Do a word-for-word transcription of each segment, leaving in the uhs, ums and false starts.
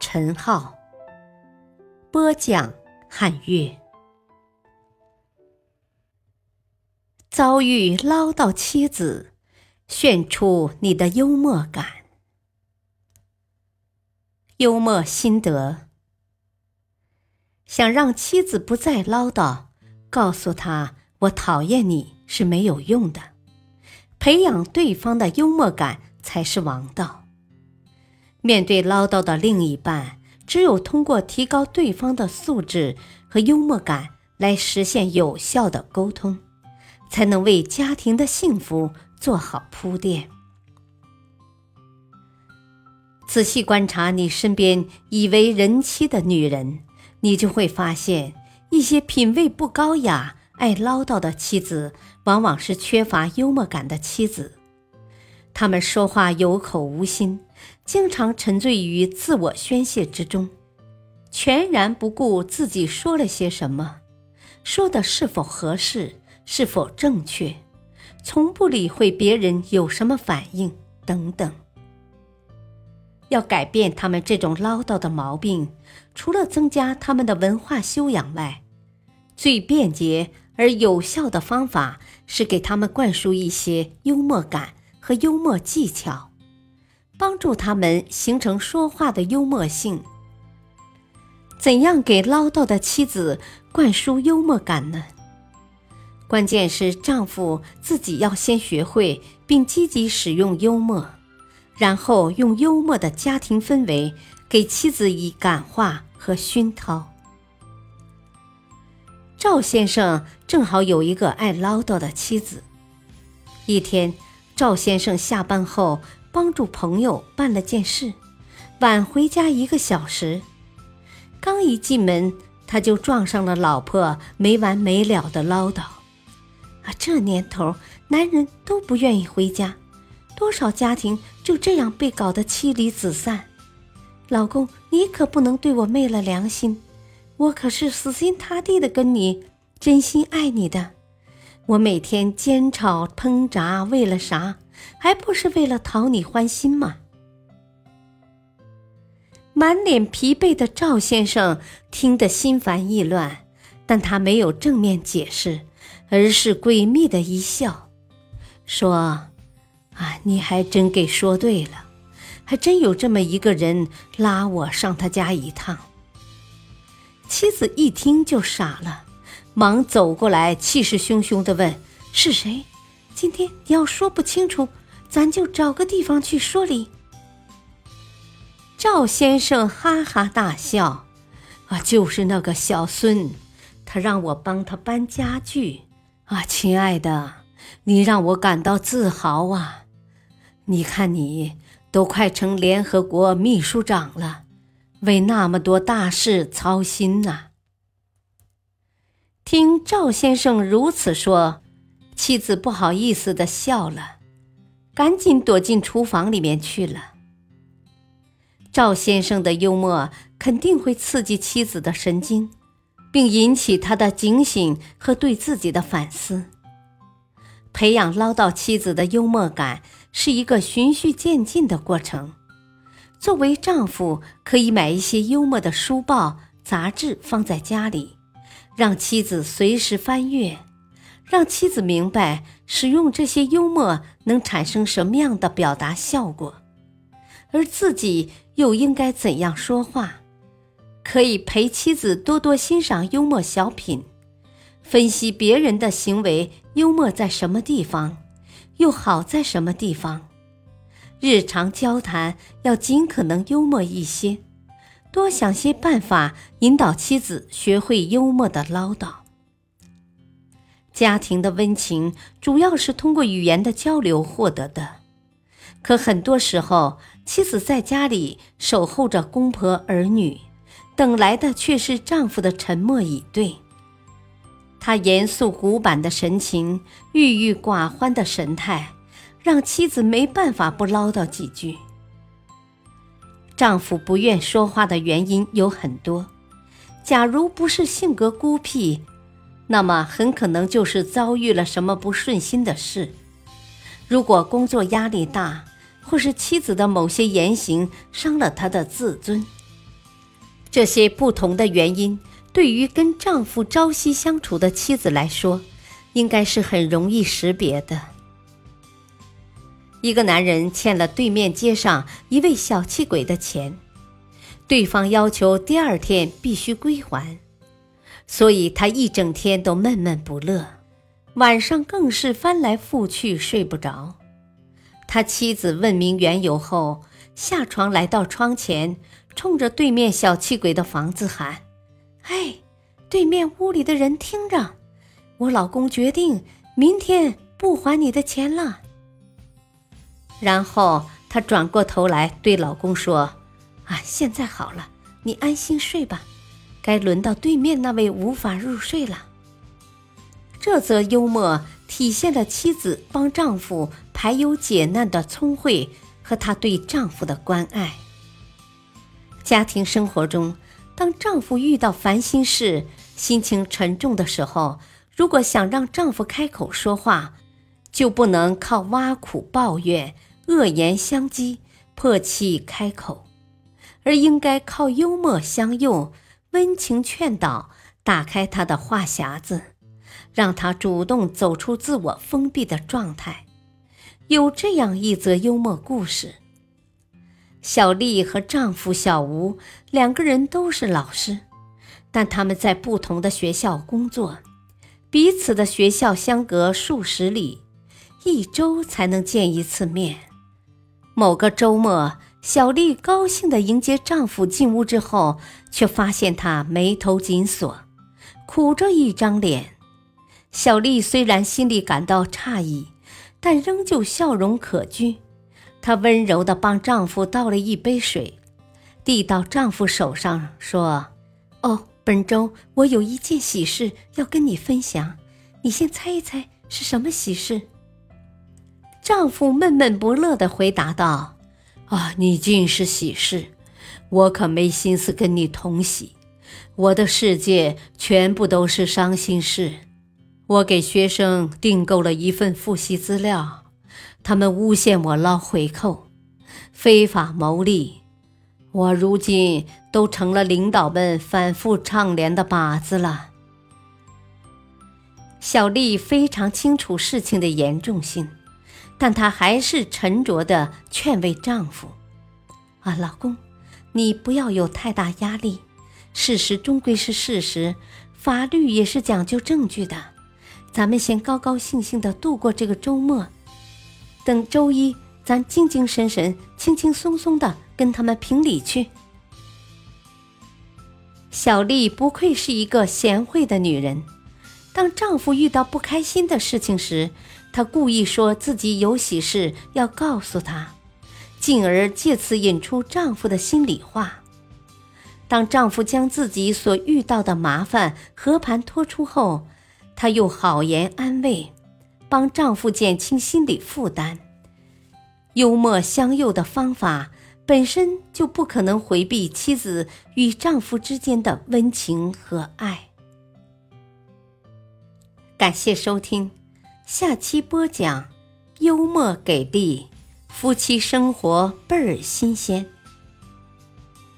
陈浩，播讲汉月。遭遇唠叨妻子，炫出你的幽默感。幽默心得：想让妻子不再唠叨，告诉她我讨厌你是没有用的，培养对方的幽默感才是王道。面对唠叨的另一半，只有通过提高对方的素质和幽默感来实现有效的沟通，才能为家庭的幸福做好铺垫。仔细观察你身边以为人妻的女人，你就会发现，一些品味不高雅、爱唠叨的妻子，往往是缺乏幽默感的妻子。她们说话有口无心，经常沉醉于自我宣泄之中，全然不顾自己说了些什么，说的是否合适，是否正确，从不理会别人有什么反应等等。要改变他们这种唠叨的毛病，除了增加他们的文化修养外，最便捷而有效的方法是给他们灌输一些幽默感和幽默技巧，帮助他们形成说话的幽默性。怎样给唠叨的妻子灌输幽默感呢？关键是丈夫自己要先学会并积极使用幽默，然后用幽默的家庭氛围给妻子以感化和熏陶。赵先生正好有一个爱唠叨的妻子。一天，赵先生下班后帮助朋友办了件事，晚回家一个小时。刚一进门，他就撞上了老婆没完没了的唠叨。啊，这年头男人都不愿意回家，多少家庭就这样被搞得妻离子散。老公，你可不能对我昧了良心，我可是死心塌地的跟你，真心爱你的。我每天煎炒烹炸为了啥？还不是为了讨你欢心吗？满脸疲惫的赵先生听得心烦意乱，但他没有正面解释，而是诡秘的一笑，说：啊，你还真给说对了，还真有这么一个人拉我上他家一趟。妻子一听就傻了，忙走过来，气势汹汹地问：是谁？今天你要说不清楚，咱就找个地方去说理。赵先生哈哈大笑：啊，就是那个小孙，他让我帮他搬家具。啊，亲爱的，你让我感到自豪啊！你看你都快成联合国秘书长了，为那么多大事操心呐、啊。听赵先生如此说，妻子不好意思地笑了，赶紧躲进厨房里面去了。赵先生的幽默肯定会刺激妻子的神经，并引起他的警醒和对自己的反思。培养唠叨妻子的幽默感是一个循序渐进的过程。作为丈夫，可以买一些幽默的书报、杂志放在家里，让妻子随时翻阅，让妻子明白使用这些幽默能产生什么样的表达效果，而自己又应该怎样说话。可以陪妻子多多欣赏幽默小品，分析别人的行为幽默在什么地方，又好在什么地方。日常交谈要尽可能幽默一些，多想些办法引导妻子学会幽默的唠叨。家庭的温情主要是通过语言的交流获得的，可很多时候，妻子在家里守候着公婆儿女，等来的却是丈夫的沉默以对。他严肃古板的神情，郁郁寡欢的神态，让妻子没办法不唠叨几句。丈夫不愿说话的原因有很多，假如不是性格孤僻，那么很可能就是遭遇了什么不顺心的事。如果工作压力大，或是妻子的某些言行伤了他的自尊，这些不同的原因对于跟丈夫朝夕相处的妻子来说，应该是很容易识别的。一个男人欠了对面街上一位小气鬼的钱，对方要求第二天必须归还，所以他一整天都闷闷不乐，晚上更是翻来覆去睡不着。他妻子问明缘由后，下床来到窗前，冲着对面小气鬼的房子喊：哎，对面屋里的人听着，我老公决定明天不还你的钱了。然后她转过头来对老公说：啊，现在好了，你安心睡吧，该轮到对面那位无法入睡了。这则幽默体现了妻子帮丈夫排忧解难的聪慧和她对丈夫的关爱。家庭生活中，当丈夫遇到烦心事，心情沉重的时候，如果想让丈夫开口说话，就不能靠挖苦抱怨、恶言相讥、迫切开口，而应该靠幽默相用、温情劝导，打开他的话匣子，让他主动走出自我封闭的状态。有这样一则幽默故事：小丽和丈夫小吴两个人都是老师，但他们在不同的学校工作，彼此的学校相隔数十里，一周才能见一次面。某个周末，小丽高兴地迎接丈夫进屋之后，却发现他眉头紧锁，苦着一张脸。小丽虽然心里感到诧异，但仍旧笑容可掬。她温柔地帮丈夫倒了一杯水，递到丈夫手上，说：哦，本周我有一件喜事要跟你分享，你先猜一猜是什么喜事？丈夫闷闷不乐地回答道：啊，你尽是喜事，我可没心思跟你同喜，我的世界全部都是伤心事。我给学生订购了一份复习资料，他们诬陷我捞回扣，非法牟利，我如今都成了领导们反复倡联的靶子了。小丽非常清楚事情的严重性，但她还是沉着地劝慰丈夫：啊，老公，你不要有太大压力，事实终归是事实，法律也是讲究证据的，咱们先高高兴兴地度过这个周末，等周一咱精精神神、轻轻松松地跟他们评理去。小丽不愧是一个贤惠的女人，当丈夫遇到不开心的事情时，她故意说自己有喜事要告诉他，进而借此引出丈夫的心里话。当丈夫将自己所遇到的麻烦和盘托出后，她又好言安慰，帮丈夫减轻心理负担。幽默相诱的方法本身就不可能回避妻子与丈夫之间的温情和爱。感谢收听，下期播讲幽默给力，夫妻生活倍儿新鲜。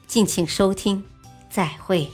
敬请收听，再会。